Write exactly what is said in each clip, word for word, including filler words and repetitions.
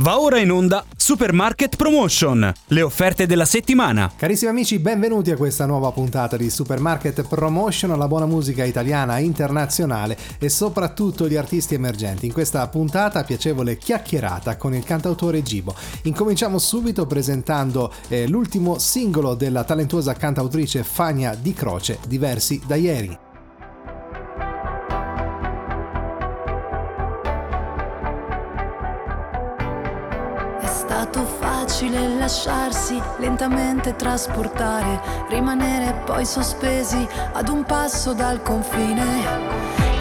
Va ora in onda Supermarket Promotion, le offerte della settimana. Carissimi amici, benvenuti a questa nuova puntata di Supermarket Promotion, la buona musica italiana, internazionale e soprattutto gli artisti emergenti. In questa puntata piacevole chiacchierata con il cantautore Gibo. Incominciamo subito presentando eh, l'ultimo singolo della talentuosa cantautrice Fania Di Croce, Diversi da ieri. Facile lasciarsi lentamente trasportare, rimanere poi sospesi ad un passo dal confine,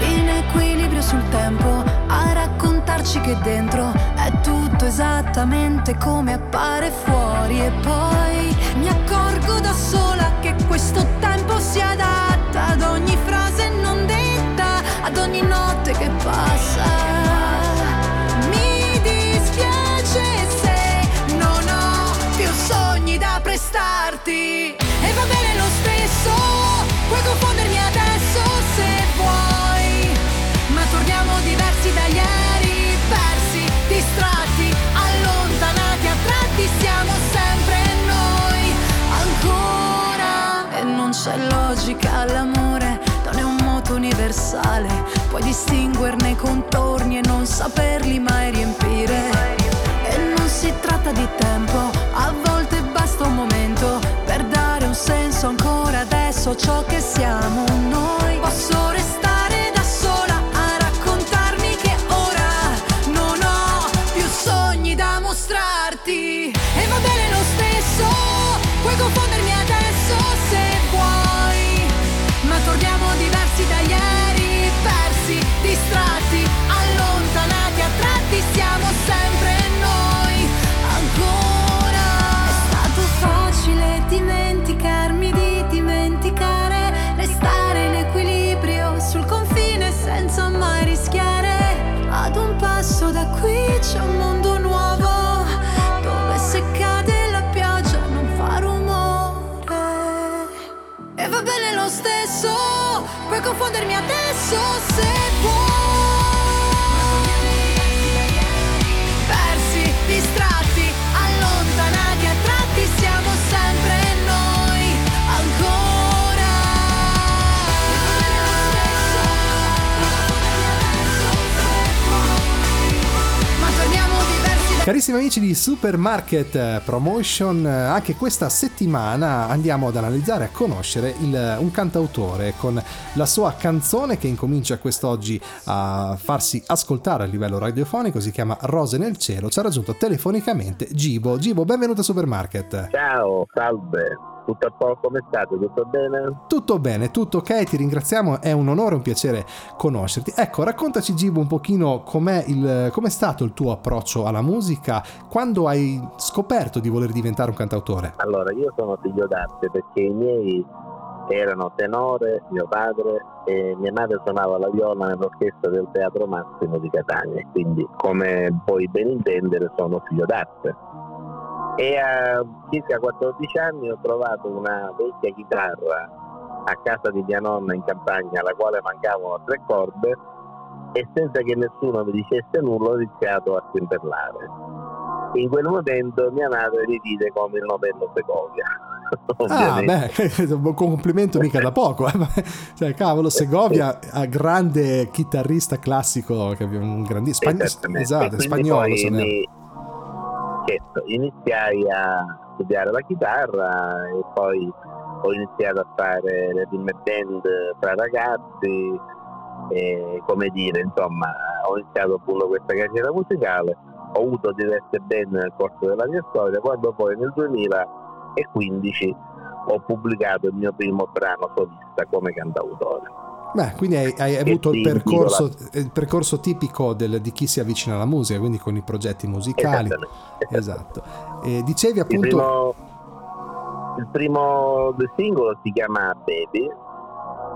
in equilibrio sul tempo, a raccontarci che dentro è tutto esattamente come appare fuori. E poi mi accorgo da sola che questo tempo si adatta ad ogni frase non detta, ad ogni notte che passa. Sogni da prestarti e va bene lo stesso, puoi confondermi adesso se vuoi, ma torniamo diversi da ieri, persi, distratti, allontanati, a tratti siamo sempre noi ancora. E non c'è logica all'amore, non è un moto universale, puoi distinguerne i contorni e non saperli mai riempire. E non si tratta di tempo, a volte basta un momento per dare un senso ancora adesso a ciò che siamo noi. Posso restare da sola a raccontarmi che ora non ho più sogni da mostrarti e va bene lo stesso, puoi confondermi adesso se vuoi, ma torniamo diversi da ieri, persi, distratti, allontanati, a tratti siamo sempre noi ancora. È stato facile dimenticarmi di dimenticare, restare in equilibrio sul confine senza mai rischiare. Ad un passo da qui c'è un mondo nuovo, dove se cade la pioggia non fa rumore. E va bene lo stesso, puoi confondermi adesso se vuoi, distratti, allontanati, a tratti siamo sempre noi ancora. Ma torniamo diversi da... Carissimi amici di Supermarket Promotion, anche questa settimana andiamo ad analizzare e a conoscere il, un cantautore con la sua canzone che incomincia quest'oggi a farsi ascoltare a livello radiofonico. Si chiama Rose nel cielo, ci ha raggiunto telefonicamente Gibo. Gibo, benvenuto a Supermarket. Ciao, salve, tutto a posto, come state? Tutto bene? Tutto bene, tutto ok, ti ringraziamo, è un onore, un piacere conoscerti. Ecco, raccontaci Gibo un pochino com'è, il, com'è stato il tuo approccio alla musica, quando hai scoperto di voler diventare un cantautore? Allora, io sono figlio d'arte perché i miei erano tenore, mio padre, e mia madre suonava la viola nell'orchestra del Teatro Massimo di Catania, quindi come puoi ben intendere sono figlio d'arte. E a circa quattordici anni ho trovato una vecchia chitarra a casa di mia nonna in campagna, alla quale mancavano tre corde, e senza che nessuno mi dicesse nulla ho iniziato a stimperlare. In quel momento mia madre mi disse come il novello Segovia. Ah, beh, un complimento mica da poco. Eh. Cioè, cavolo, Segovia, grande chitarrista classico, che abbiamo un grandissimo spagn- esatto, spagnolo. Mi... Certo, iniziai a studiare la chitarra e poi ho iniziato a fare le prime band tra ragazzi. E, come dire, insomma, ho iniziato appunto questa carriera musicale. Ho avuto diverse band nel corso della mia storia, quando poi nel duemilaquindici ho pubblicato il mio primo brano solista come cantautore. Beh, quindi hai, hai avuto il percorso, il percorso tipico del, di chi si avvicina alla musica, quindi con i progetti musicali. Esatto. E dicevi appunto... Il primo, il primo singolo si chiama Baby,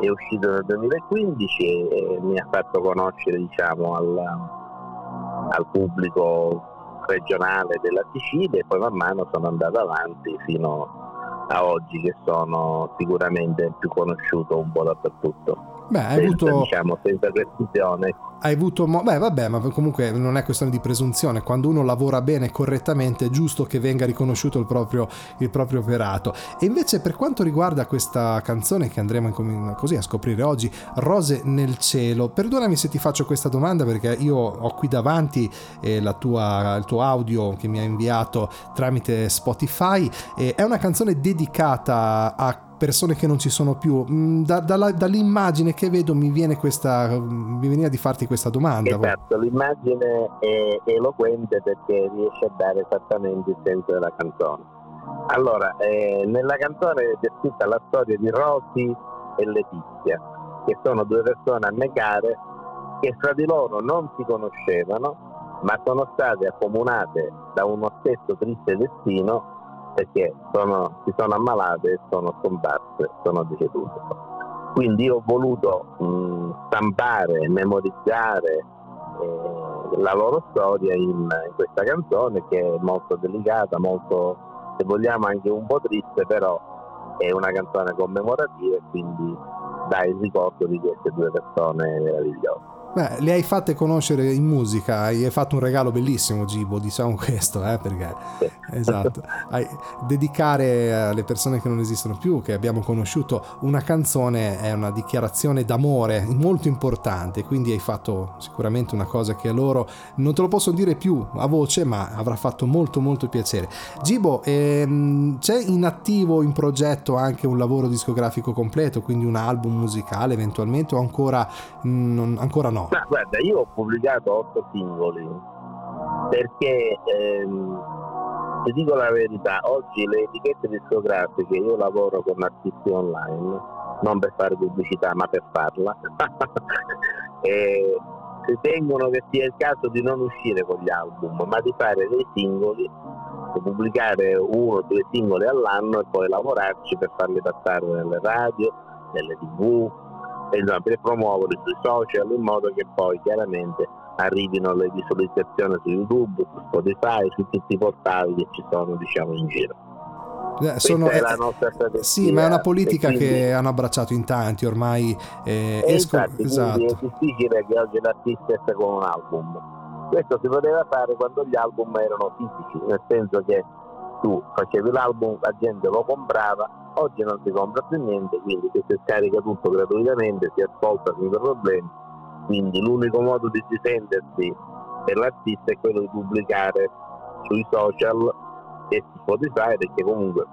è uscito nel duemilaquindici e mi ha fatto conoscere, diciamo, alla... al pubblico regionale della Sicilia, e poi man mano sono andato avanti fino a oggi che sono sicuramente più conosciuto un po' dappertutto. Beh, hai senza, avuto... diciamo, senza restrizione. Hai avuto... Mo- Beh, vabbè, ma comunque non è questione di presunzione. Quando uno lavora bene, correttamente, è giusto che venga riconosciuto il proprio, il proprio operato. E invece, per quanto riguarda questa canzone che andremo in, così a scoprire oggi, Rose nel cielo, perdonami se ti faccio questa domanda, perché io ho qui davanti eh, la tua, il tuo audio che mi hai inviato tramite Spotify. Eh, è una canzone dedicata a persone che non ci sono più. Da, da, dall'immagine che vedo mi viene questa, mi veniva di farti questa domanda. Esatto, l'immagine è eloquente perché riesce a dare esattamente il senso della canzone. Allora, eh, nella canzone è descritta la storia di Rosy e Letizia, che sono due persone a me care che fra di loro non si conoscevano, ma sono state accomunate da uno stesso triste destino, perché sono, si sono ammalate, sono scomparse, sono decedute. Quindi io ho voluto mh, stampare, memorizzare eh, la loro storia in, in questa canzone, che è molto delicata, molto, se vogliamo, anche un po' triste, però è una canzone commemorativa e quindi dà il ricordo di queste due persone meravigliose. Beh, le hai fatte conoscere in musica, hai fatto un regalo bellissimo, Gibo, diciamo questo, eh, perché esatto, hai, dedicare alle persone che non esistono più, che abbiamo conosciuto, una canzone è una dichiarazione d'amore molto importante, quindi hai fatto sicuramente una cosa che loro non te lo possono dire più a voce, ma avrà fatto molto molto piacere. Gibo, ehm, c'è in attivo, in progetto anche un lavoro discografico completo, quindi un album musicale eventualmente, o ancora, mh, non, ancora no? Ma guarda, io ho pubblicato otto singoli perché ehm, ti dico la verità, oggi le etichette discografiche, io lavoro con artisti online, non per fare pubblicità ma per farla, e ritengono che sia il caso di non uscire con gli album, ma di fare dei singoli, pubblicare uno o due singoli all'anno e poi lavorarci per farli passare nelle radio, nelle tv, per promuoverli sui social, in modo che poi chiaramente arrivino le visualizzazioni su YouTube, su Spotify, su tutti i portali che ci sono, diciamo, in giro. Sono, è la nostra strategia, sì, ma è una politica quindi, che hanno abbracciato in tanti ormai. Eh, e esco, infatti, esatto. È difficile che oggi l'artista esca con un album. Questo si poteva fare quando gli album erano fisici, nel senso che tu facevi l'album, la gente lo comprava. Oggi non si compra più niente, quindi che si scarica tutto gratuitamente, si ascolta senza problemi, quindi l'unico modo di difendersi per l'artista è quello di pubblicare sui social e su Spotify, perché comunque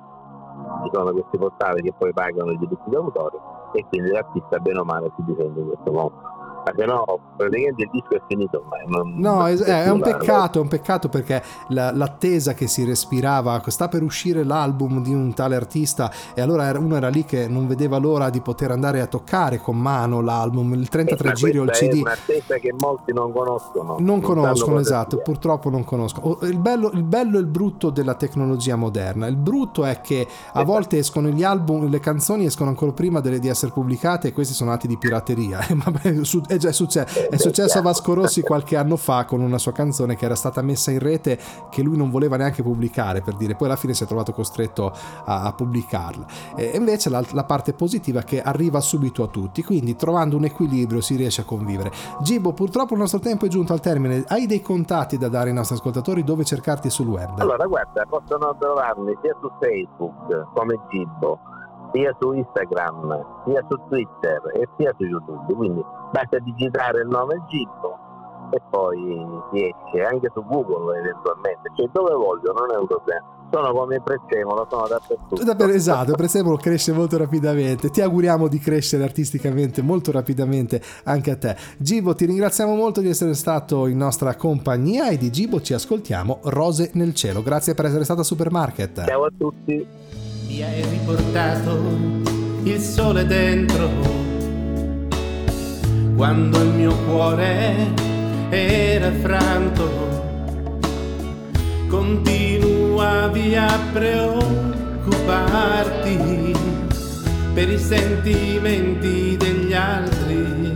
ci sono questi portali che poi pagano i diritti d'autore e quindi l'artista bene o male si difende in questo modo. Se no, praticamente il disco è finito ormai. Non no, es- è un peccato, è un peccato perché la, l'attesa che si respirava, sta per uscire l'album di un tale artista, e allora uno era lì che non vedeva l'ora di poter andare a toccare con mano l'album, il trentatré eh, giri o il C D. È un'attesa che molti non conoscono. Non conoscono, esatto, purtroppo non conoscono. Il bello, il bello e il brutto della tecnologia moderna. Il brutto è che a volte escono gli album, le canzoni escono ancora prima delle, di essere pubblicate, e questi sono atti di pirateria. È, già successo, è successo a Vasco Rossi qualche anno fa con una sua canzone che era stata messa in rete, che lui non voleva neanche pubblicare, per dire, poi alla fine si è trovato costretto a, a pubblicarla. E invece la, la parte positiva è che arriva subito a tutti, quindi trovando un equilibrio si riesce a convivere. Gibo, purtroppo il nostro tempo è giunto al termine. Hai dei contatti da dare ai nostri ascoltatori, dove cercarti sul web? Allora guarda, possono trovarmi sia su Facebook come Gibo, sia su Instagram, sia su Twitter e sia su YouTube, quindi basta digitare il nome Gibo e poi si esce, anche su Google eventualmente, cioè dove voglio, non è un problema. Sono come il prezzemolo, sono dappertutto. Davvero, esatto, il prezzemolo cresce molto rapidamente. Ti auguriamo di crescere artisticamente molto rapidamente anche a te. Gibo, ti ringraziamo molto di essere stato in nostra compagnia, e di Gibo ci ascoltiamo Rose nel cielo. Grazie per essere stata a Supermarket. Ciao a tutti. Mi hai riportato il sole dentro, quando il mio cuore era franto, continuavi a preoccuparti per i sentimenti degli altri.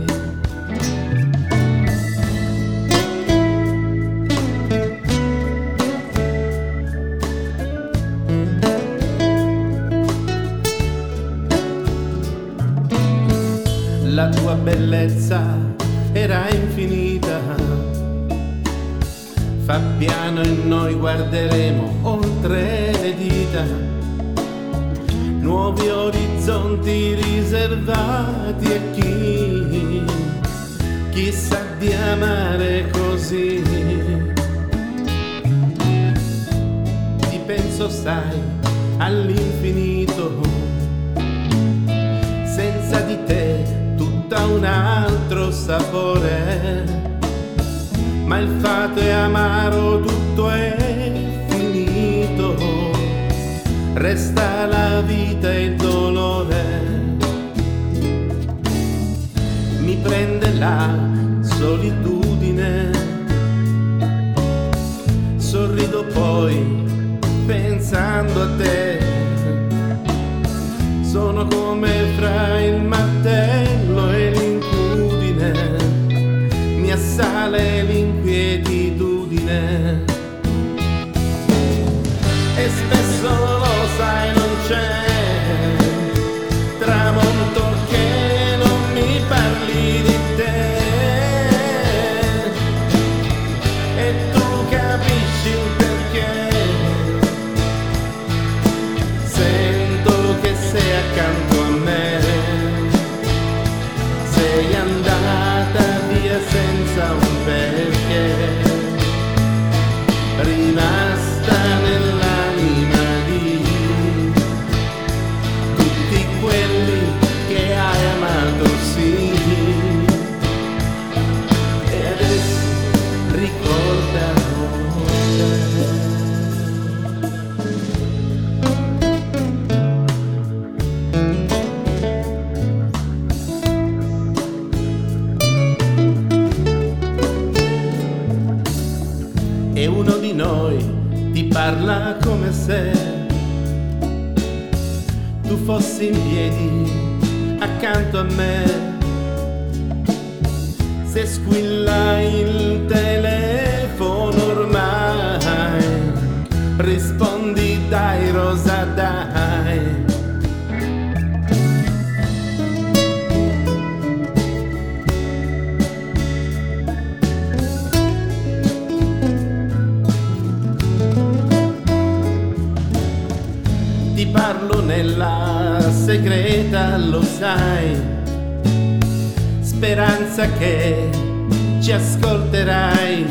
La tua bellezza era infinita. Fa piano e noi guarderemo oltre le dita, nuovi orizzonti riservati a chi, chi sa di amare così. Ti penso, sai, all'infinito, senza di te tutta un altro sapore, ma il fato è amaro, tutto è finito, resta la vita e il dolore. Mi prende la solitudine, sorrido poi pensando a te, sono come fra il martello e l'incudine, mi assale l'inquietudine. E spesso lo sai non c'è tramonto che non mi parli di te, e tu capisci il perché, sento che sei accanto a me, sei andata via senza un perché. Parla come se tu fossi in piedi accanto a me, se squilla il telefono ormai, rispondi dai rosa dai. Parlo nella segreta, lo sai, speranza che ci ascolterai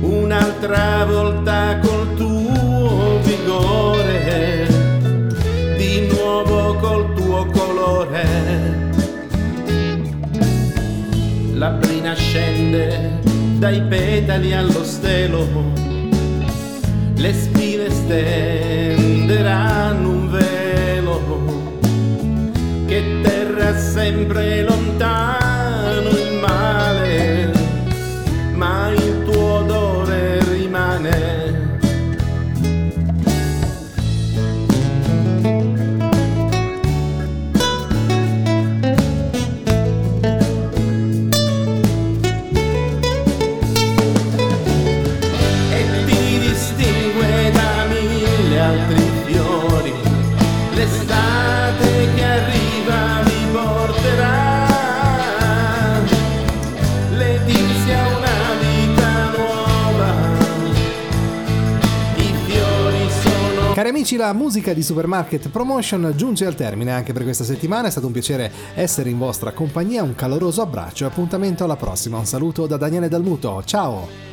un'altra volta col tuo vigore, di nuovo col tuo colore. La brina scende dai petali allo stelo, le spine stenderanno un velo che terrà sempre lontano il male, ma il tuo odore rimane. Cari amici, la musica di Supermarket Promotion giunge al termine anche per questa settimana, è stato un piacere essere in vostra compagnia, un caloroso abbraccio e appuntamento alla prossima. Un saluto da Daniele Dalmuto, ciao!